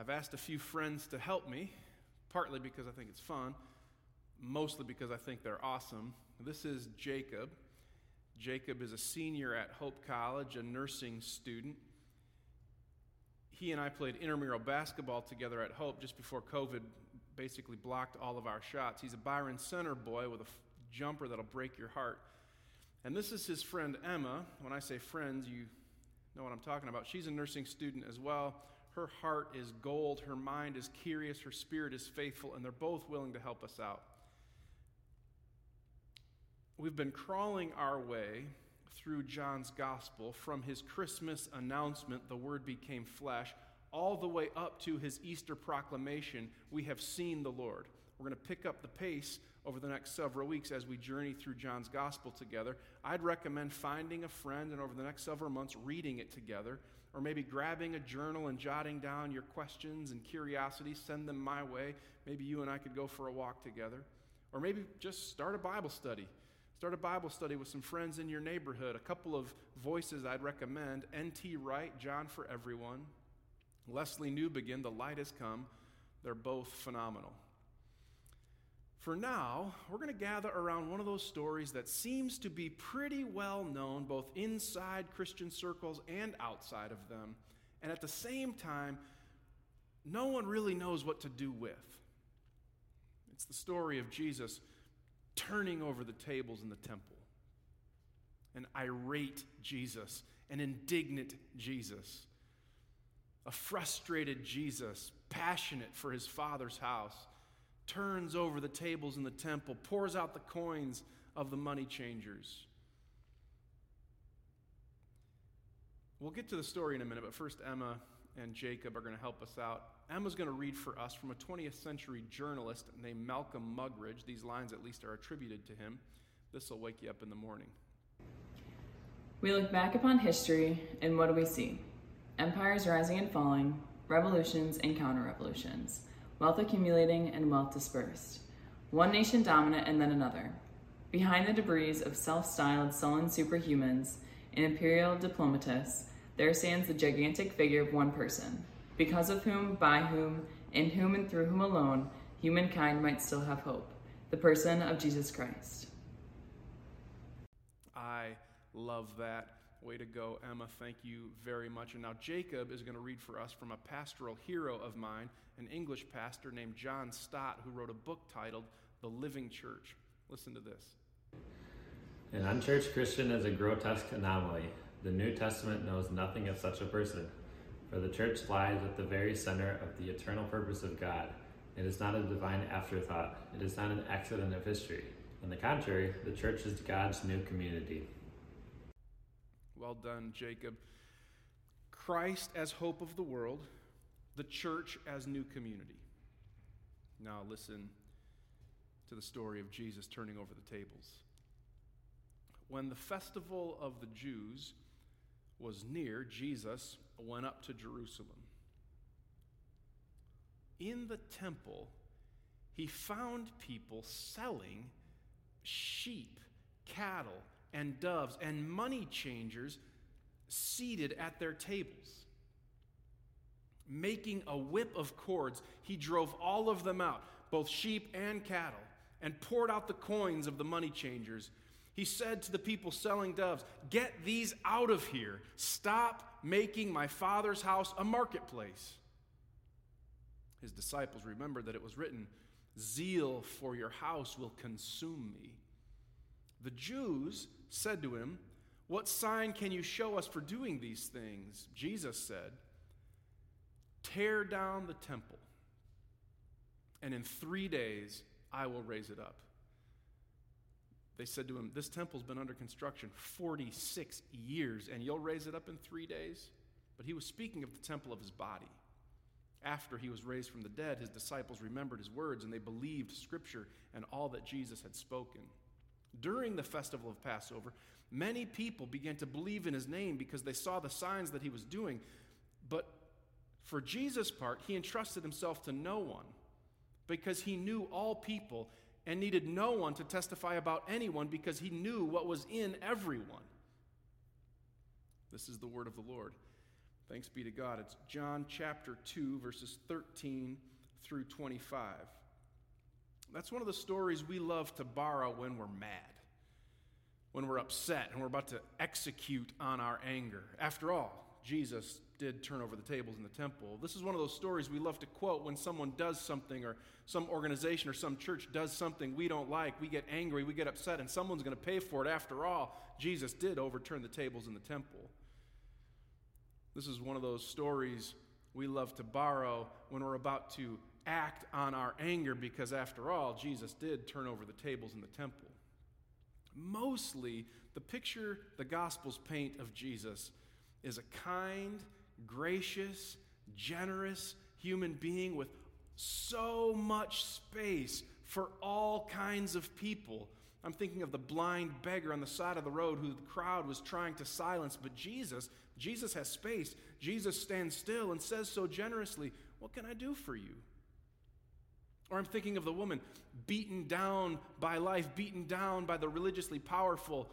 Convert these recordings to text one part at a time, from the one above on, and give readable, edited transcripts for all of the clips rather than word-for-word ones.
I've asked a few friends to help me, partly because I think it's fun, mostly because I think they're awesome. This is Jacob. Jacob is a senior at Hope College, a nursing student. He and I played intramural basketball together at Hope just before COVID basically blocked all of our shots. He's a Byron Center boy with a jumper that'll break your heart. And this is his friend Emma. When I say friends, you know what I'm talking about. She's a nursing student as well. Her heart is gold, her mind is curious, her spirit is faithful, and they're both willing to help us out. We've been crawling our way through John's gospel from his Christmas announcement, the Word became flesh, all the way up to his Easter proclamation, we have seen the Lord. We're going to pick up the pace over the next several weeks as we journey through John's gospel together. I'd recommend finding a friend and over the next several months reading it together, or maybe grabbing a journal and jotting down your questions and curiosities, send them my way. Maybe you and I could go for a walk together, or maybe just start a Bible study. Start a Bible study with some friends in your neighborhood. A couple of voices I'd recommend: N.T. Wright, John for Everyone, Lesslie Newbigin, The Light Has Come. They're both phenomenal. For now, we're going to gather around one of those stories that seems to be pretty well known, both inside Christian circles and outside of them, and at the same time, no one really knows what to do with. It's the story of Jesus turning over the tables in the temple. An irate Jesus, an indignant Jesus, a frustrated Jesus, passionate for his Father's house, turns over the tables in the temple, pours out the coins of the money changers. We'll get to the story in a minute, but first Emma and Jacob are going to help us out. Emma's going to read for us from a 20th century journalist named Malcolm Muggeridge. These lines at least are attributed to him. This will wake you up in the morning. We look back upon history, and what do we see? Empires rising and falling, revolutions and counter-revolutions, wealth accumulating and wealth dispersed, one nation dominant and then another. Behind the debris of self-styled sullen superhumans and imperial diplomatists, there stands the gigantic figure of one person, because of whom, by whom, in whom and through whom alone, humankind might still have hope, the person of Jesus Christ. I love that. Way to go, Emma. Thank you very much. And now Jacob is going to read for us from a pastoral hero of mine, an English pastor named John Stott, who wrote a book titled The Living Church. Listen to this. An unchurched Christian is a grotesque anomaly. The New Testament knows nothing of such a person, for the church lies at the very center of the eternal purpose of God. It is not a divine afterthought. It is not an accident of history. On the contrary, the church is God's new community. Well done, Jacob. Christ as hope of the world, the church as new community. Now listen to the story of Jesus turning over the tables. When the festival of the Jews was near, Jesus went up to Jerusalem. In the temple, he found people selling sheep, cattle, and doves, and money changers seated at their tables. Making a whip of cords, he drove all of them out, both sheep and cattle, and poured out the coins of the money changers. He said to the people selling doves, "Get these out of here. Stop making my Father's house a marketplace." His disciples remembered that it was written, "Zeal for your house will consume me." The Jews said to him, "What sign can you show us for doing these things?" Jesus said, "Tear down the temple, and in 3 days I will raise it up." They said to him, "This temple's been under construction 46 years, and you'll raise it up in 3 days?" But he was speaking of the temple of his body. After he was raised from the dead, his disciples remembered his words, and they believed Scripture and all that Jesus had spoken. During the festival of Passover, many people began to believe in his name because they saw the signs that he was doing. But for Jesus' part, he entrusted himself to no one because he knew all people and needed no one to testify about anyone because he knew what was in everyone. This is the word of the Lord. Thanks be to God. It's John chapter 2, verses 13 through 25. That's one of the stories we love to borrow when we're mad, when we're upset, and we're about to execute on our anger. After all, Jesus did turn over the tables in the temple. This is one of those stories we love to quote when someone does something, or some organization or some church does something we don't like. We get angry, we get upset, and someone's going to pay for it. After all, Jesus did overturn the tables in the temple. This is one of those stories we love to borrow when we're about to act on our anger, because after all, Jesus did turn over the tables in the temple. Mostly, the picture the Gospels paint of Jesus is a kind, gracious, generous human being with so much space for all kinds of people. I'm thinking of the blind beggar on the side of the road who the crowd was trying to silence, but Jesus has space. Jesus stands still and says so generously, "What can I do for you?" Or I'm thinking of the woman beaten down by life, beaten down by the religiously powerful.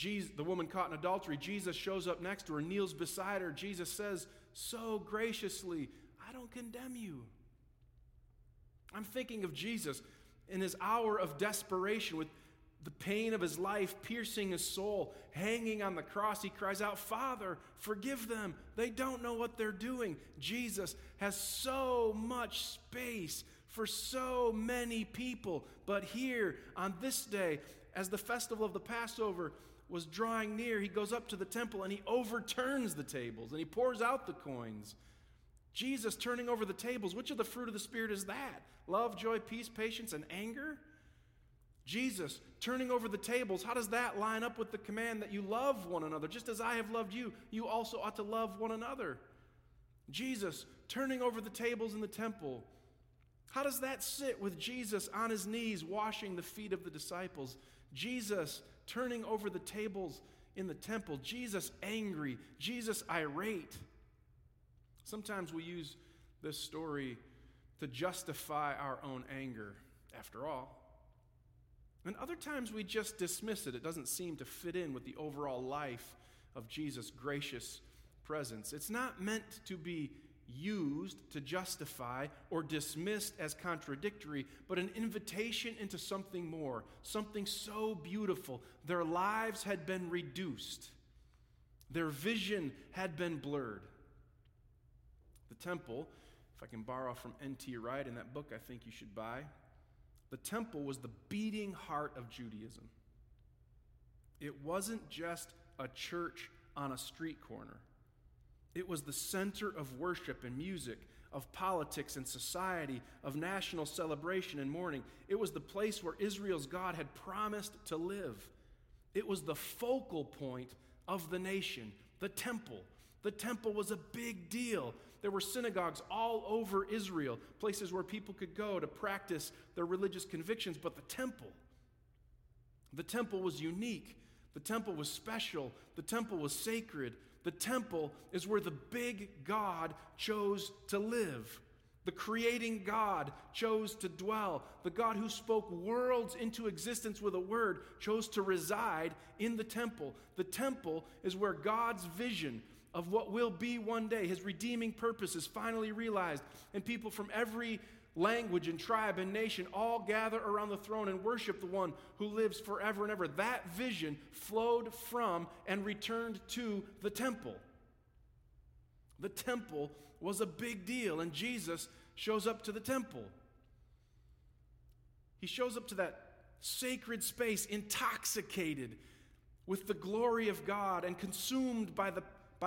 The woman caught in adultery, Jesus shows up next to her, kneels beside her. Jesus says so graciously, "I don't condemn you." I'm thinking of Jesus in his hour of desperation, with the pain of his life piercing his soul, hanging on the cross, he cries out, "Father, forgive them. They don't know what they're doing." Jesus has so much space for so many people. But here on this day, as the festival of the Passover was drawing near, he goes up to the temple and he overturns the tables and he pours out the coins. Jesus turning over the tables. Which of the fruit of the Spirit is that? Love, joy, peace, patience, and anger? Jesus turning over the tables. How does that line up with the command that you love one another? Just as I have loved you, you also ought to love one another. Jesus turning over the tables in the temple. How does that sit with Jesus on his knees washing the feet of the disciples? Jesus turning over the tables in the temple. Jesus angry. Jesus irate. Sometimes we use this story to justify our own anger, after all. And other times we just dismiss it. It doesn't seem to fit in with the overall life of Jesus' gracious presence. It's not meant to be used to justify or dismissed as contradictory, but an invitation into something more, something so beautiful. Their lives had been reduced. Their vision had been blurred. The temple, if I can borrow from N.T. Wright in that book I think you should buy, the temple was the beating heart of Judaism. It wasn't just a church on a street corner. It was the center of worship and music, of politics and society, of national celebration and mourning. It was the place where Israel's God had promised to live. It was the focal point of the nation, the temple. The temple was a big deal. There were synagogues all over Israel, places where people could go to practice their religious convictions, but the temple was unique. The temple was special. The temple was sacred. The temple is where the big God chose to live. The creating God chose to dwell. The God who spoke worlds into existence with a word chose to reside in the temple. The temple is where God's vision of what will be one day, his redeeming purpose, is finally realized, and people from every language and tribe and nation all gather around the throne and worship the one who lives forever and ever. That vision flowed from and returned to the temple. The temple was a big deal, and Jesus shows up to the temple. He shows up to that sacred space, intoxicated with the glory of God and consumed by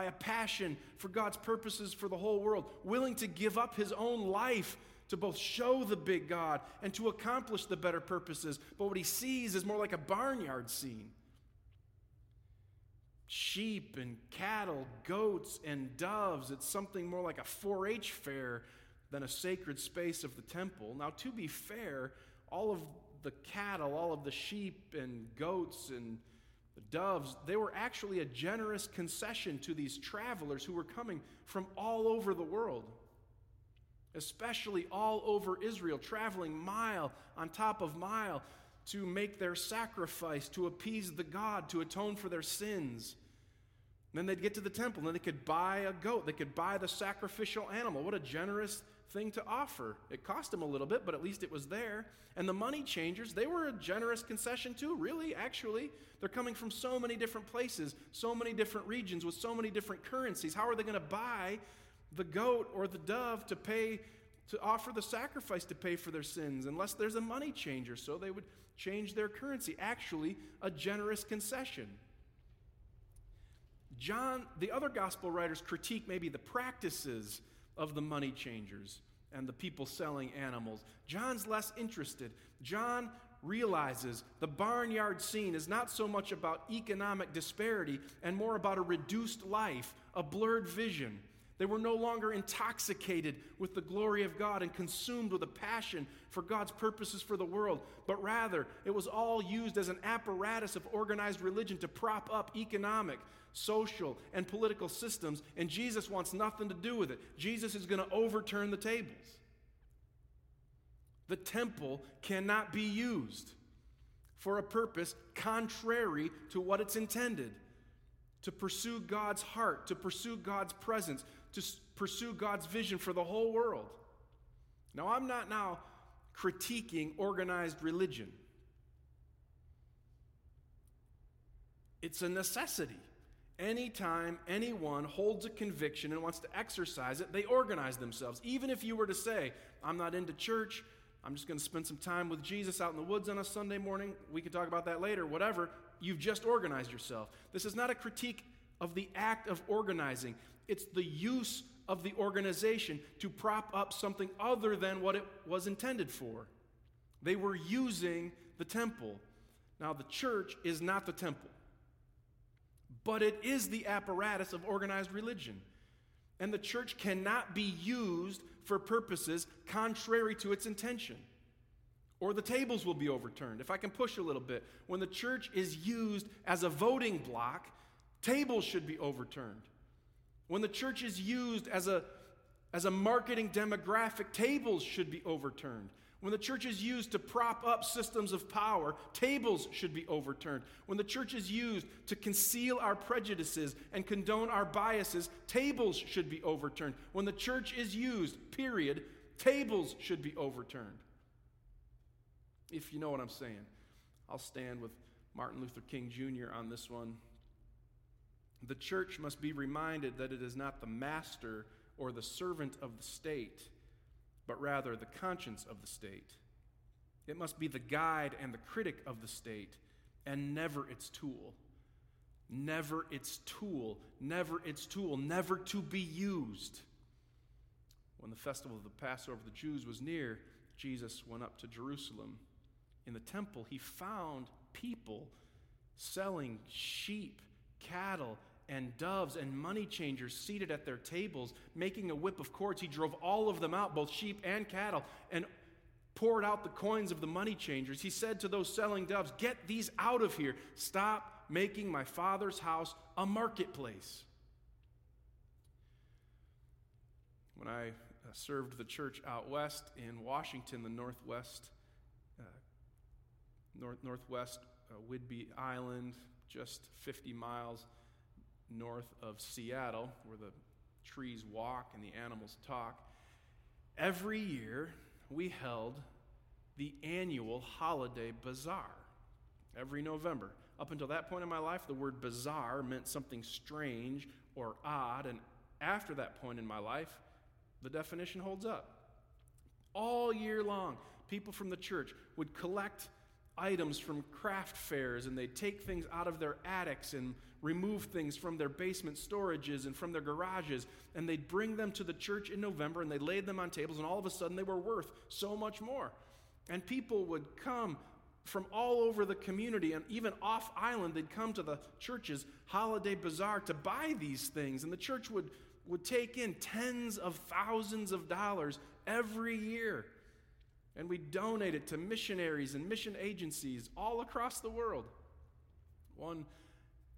a passion for God's purposes for the whole world, willing to give up his own life to both show the big God and to accomplish the better purposes. But what he sees is more like a barnyard scene. Sheep and cattle, goats and doves. It's something more like a 4-H fair than a sacred space of the temple. Now, to be fair, all of the cattle, all of the sheep and goats and the doves, they were actually a generous concession to these travelers who were coming from all over the world, especially all over Israel, traveling mile on top of mile to make their sacrifice, to appease the God, to atone for their sins. Then they'd get to the temple, and then they could buy a goat. They could buy the sacrificial animal. What a generous thing to offer. It cost them a little bit, but at least it was there. And the money changers, they were a generous concession too, really, actually. They're coming from so many different places, so many different regions, with so many different currencies. How are they going to buy the goat or the dove to pay, to offer the sacrifice to pay for their sins, unless there's a money changer? So they would change their currency. Actually, a generous concession. John, the other gospel writers, critique maybe the practices of the money changers and the people selling animals. John's less interested. John realizes the barnyard scene is not so much about economic disparity and more about a reduced life, a blurred vision. They were no longer intoxicated with the glory of God and consumed with a passion for God's purposes for the world, but rather it was all used as an apparatus of organized religion to prop up economic, social, and political systems, and Jesus wants nothing to do with it. Jesus is going to overturn the tables. The temple cannot be used for a purpose contrary to what it's intended, to pursue God's heart, to pursue God's presence, to pursue God's vision for the whole world. Now, I'm not now critiquing organized religion. It's a necessity. Anytime anyone holds a conviction and wants to exercise it, they organize themselves. Even if you were to say, I'm not into church, I'm just going to spend some time with Jesus out in the woods on a Sunday morning, we can talk about that later, whatever, you've just organized yourself. This is not a critique of the act of organizing. It's the use of the organization to prop up something other than what it was intended for. They were using the temple. Now, the church is not the temple, but it is the apparatus of organized religion. And the church cannot be used for purposes contrary to its intention, or the tables will be overturned. If I can push a little bit, when the church is used as a voting block, tables should be overturned. When the church is used as a marketing demographic, tables should be overturned. When the church is used to prop up systems of power, tables should be overturned. When the church is used to conceal our prejudices and condone our biases, tables should be overturned. When the church is used, period, tables should be overturned. If you know what I'm saying. I'll stand with Martin Luther King Jr. on this one. The church must be reminded that it is not the master or the servant of the state, but rather the conscience of the state. It must be the guide and the critic of the state, and never its tool. Never its tool. Never its tool. Never to be used. When the festival of the Passover of the Jews was near, Jesus went up to Jerusalem. In the temple, he found people selling sheep, cattle, and doves and money changers seated at their tables, making a whip of cords. He drove all of them out, both sheep and cattle, and poured out the coins of the money changers. He said to those selling doves, "Get these out of here. Stop making my Father's house a marketplace." When I served the church out west in Washington, the northwest, Whidbey Island, just 50 miles north of Seattle, where the trees walk and the animals talk. Every year, we held the annual holiday bazaar every November. Up until that point in my life, the word bazaar meant something strange or odd, and after that point in my life, the definition holds up. All year long, people from the church would collect items from craft fairs, and they'd take things out of their attics and remove things from their basement storages and from their garages, and they'd bring them to the church in November, and they laid them on tables, and all of a sudden they were worth so much more. And people would come from all over the community, and even off island, they'd come to the church's holiday bazaar to buy these things, and the church would take in tens of thousands of dollars every year. And we donate it to missionaries and mission agencies all across the world. One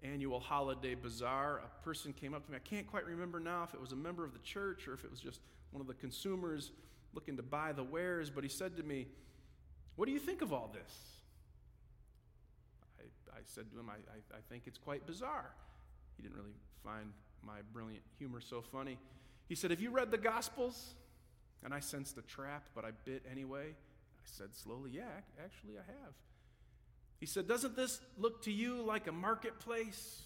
annual holiday bazaar, a person came up to me. I can't quite remember now if it was a member of the church or if it was just one of the consumers looking to buy the wares, but he said to me, "What do you think of all this?" I said to him, I think it's quite bizarre. He didn't really find my brilliant humor so funny. He said, "Have you read the Gospels?" And I sensed a trap, but I bit anyway. I said slowly, "Yeah, actually I have." He said, "Doesn't this look to you like a marketplace?"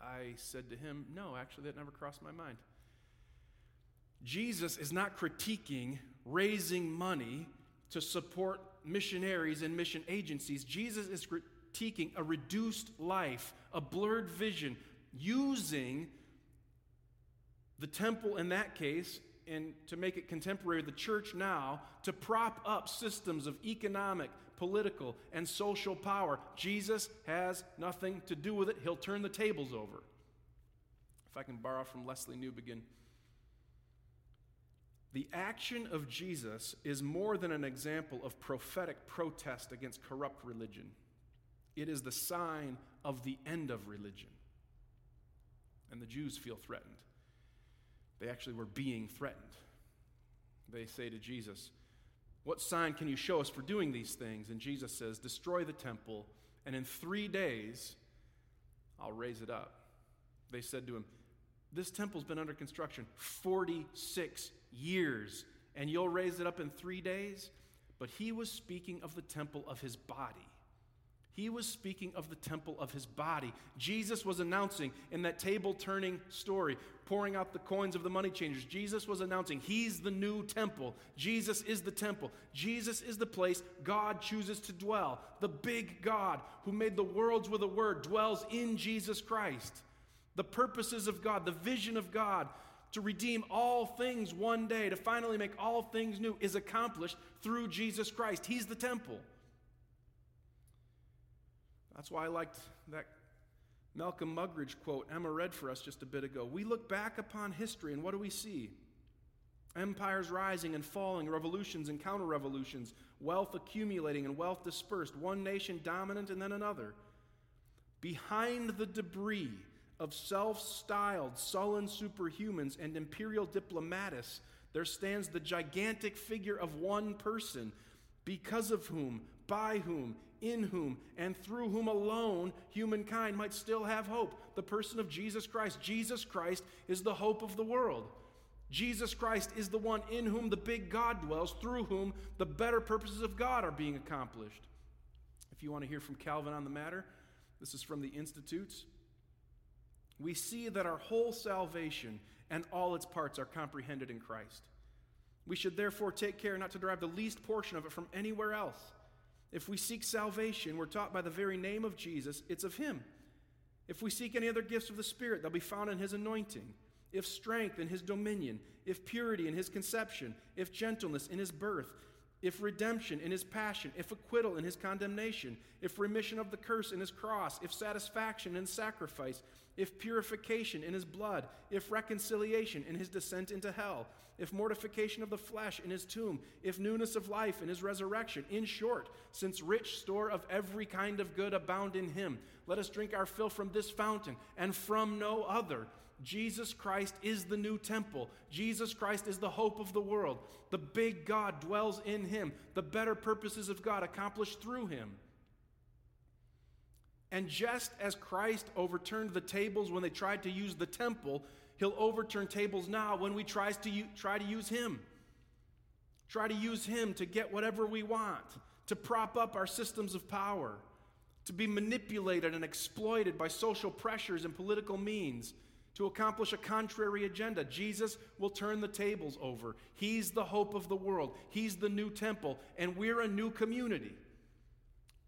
I said to him, "No, actually that never crossed my mind." Jesus is not critiquing raising money to support missionaries and mission agencies. Jesus is critiquing a reduced life, a blurred vision, using the temple in that case, and to make it contemporary, the church now, to prop up systems of economic, political, and social power. Jesus has nothing to do with it. He'll turn the tables over. If I can borrow from Lesslie Newbigin, the action of Jesus is more than an example of prophetic protest against corrupt religion. It is the sign of the end of religion. And the Jews feel threatened. They actually were being threatened. They say to Jesus, "What sign can you show us for doing these things?" And Jesus says, "Destroy the temple, and in 3 days I'll raise it up." They said to him, "This temple's been under construction 46 years, and you'll raise it up in 3 days?" But he was speaking of the temple of his body. He was speaking of the temple of his body. Jesus was announcing in that table-turning story, pouring out the coins of the money changers, Jesus was announcing he's the new temple. Jesus is the temple. Jesus is the place God chooses to dwell. The big God who made the worlds with a word dwells in Jesus Christ. The purposes of God, the vision of God to redeem all things one day, to finally make all things new, is accomplished through Jesus Christ. He's the temple. That's why I liked that Malcolm Muggeridge quote Emma read for us just a bit ago. We look back upon history, and what do we see? Empires rising and falling, revolutions and counter-revolutions, wealth accumulating and wealth dispersed, one nation dominant and then another. Behind the debris of self-styled, sullen superhumans and imperial diplomatists, there stands the gigantic figure of one person, because of whom, by whom, in whom, and through whom alone humankind might still have hope. The person of Jesus Christ. Jesus Christ is the hope of the world. Jesus Christ is the one in whom the big God dwells, through whom the better purposes of God are being accomplished. If you want to hear from Calvin on the matter, this is from the Institutes. We see that our whole salvation and all its parts are comprehended in Christ. We should therefore take care not to derive the least portion of it from anywhere else. If we seek salvation, we're taught by the very name of Jesus, it's of him. If we seek any other gifts of the Spirit, they'll be found in his anointing. If strength, in his dominion. If purity, in his conception. If gentleness, in his birth. If redemption, in his passion. If acquittal, in his condemnation. If remission of the curse, in his cross. If satisfaction, in sacrifice. If purification, in his blood. If reconciliation, in his descent into hell. If mortification of the flesh, in his tomb. If newness of life, in his resurrection. In short, since rich store of every kind of good abound in him, let us drink our fill from this fountain and from no other. Jesus Christ is the new temple. Jesus Christ is the hope of the world. The big God dwells in him. The better purposes of God accomplished through him. And just as Christ overturned the tables when they tried to use the temple, he'll overturn tables now when we try to use him. Try to use him to get whatever we want, to prop up our systems of power, to be manipulated and exploited by social pressures and political means, to accomplish a contrary agenda. Jesus will turn the tables over. He's the hope of the world. He's the new temple, and we're a new community.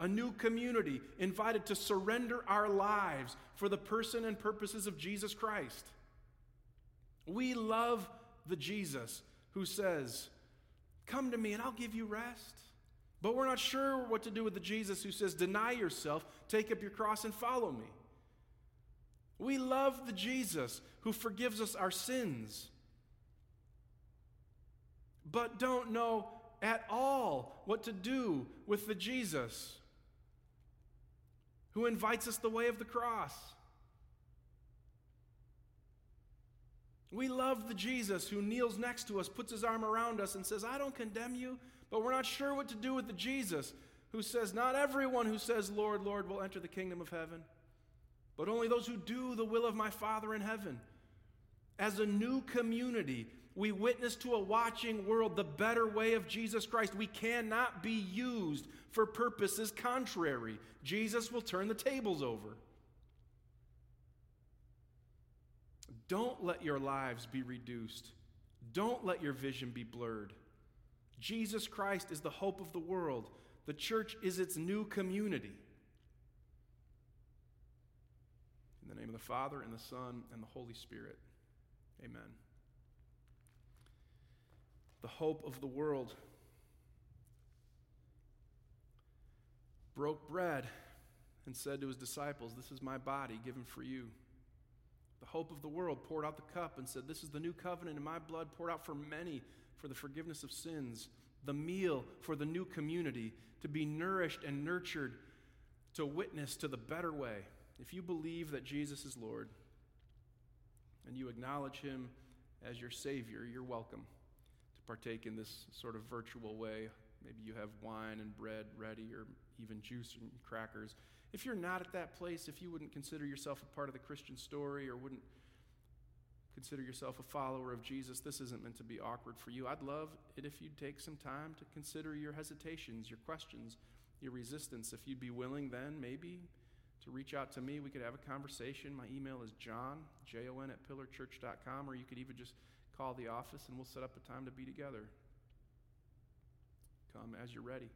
A new community invited to surrender our lives for the person and purposes of Jesus Christ. We love the Jesus who says, "Come to me and I'll give you rest." But we're not sure what to do with the Jesus who says, "Deny yourself, take up your cross and follow me." We love the Jesus who forgives us our sins, but don't know at all what to do with the Jesus who invites us the way of the cross. We love the Jesus who kneels next to us, puts his arm around us, and says, "I don't condemn you," but we're not sure what to do with the Jesus who says, "Not everyone who says, 'Lord, Lord,' will enter the kingdom of heaven." but only those who do the will of my Father in heaven. As a new community, we witness to a watching world the better way of Jesus Christ. We cannot be used for purposes contrary. Jesus will turn the tables over. Don't let your lives be reduced. Don't let your vision be blurred. Jesus Christ is the hope of the world. The church is its new community. In the name of the Father, and the Son, and the Holy Spirit. Amen. The hope of the world broke bread and said to his disciples, "This is my body given for you." The hope of the world poured out the cup and said, "This is the new covenant in my blood poured out for many for the forgiveness of sins." The meal for the new community to be nourished and nurtured to witness to the better way. If you believe that Jesus is Lord and you acknowledge him as your Savior, you're welcome to partake in this sort of virtual way. Maybe you have wine and bread ready, or even juice and crackers. If you're not at that place, if you wouldn't consider yourself a part of the Christian story or wouldn't consider yourself a follower of Jesus, this isn't meant to be awkward for you. I'd love it if you'd take some time to consider your hesitations, your questions, your resistance. If you'd be willing then, maybe, to reach out to me, we could have a conversation. My email is john, J-O-N, at pillarchurch.com, or you could even just call the office and we'll set up a time to be together. Come as you're ready.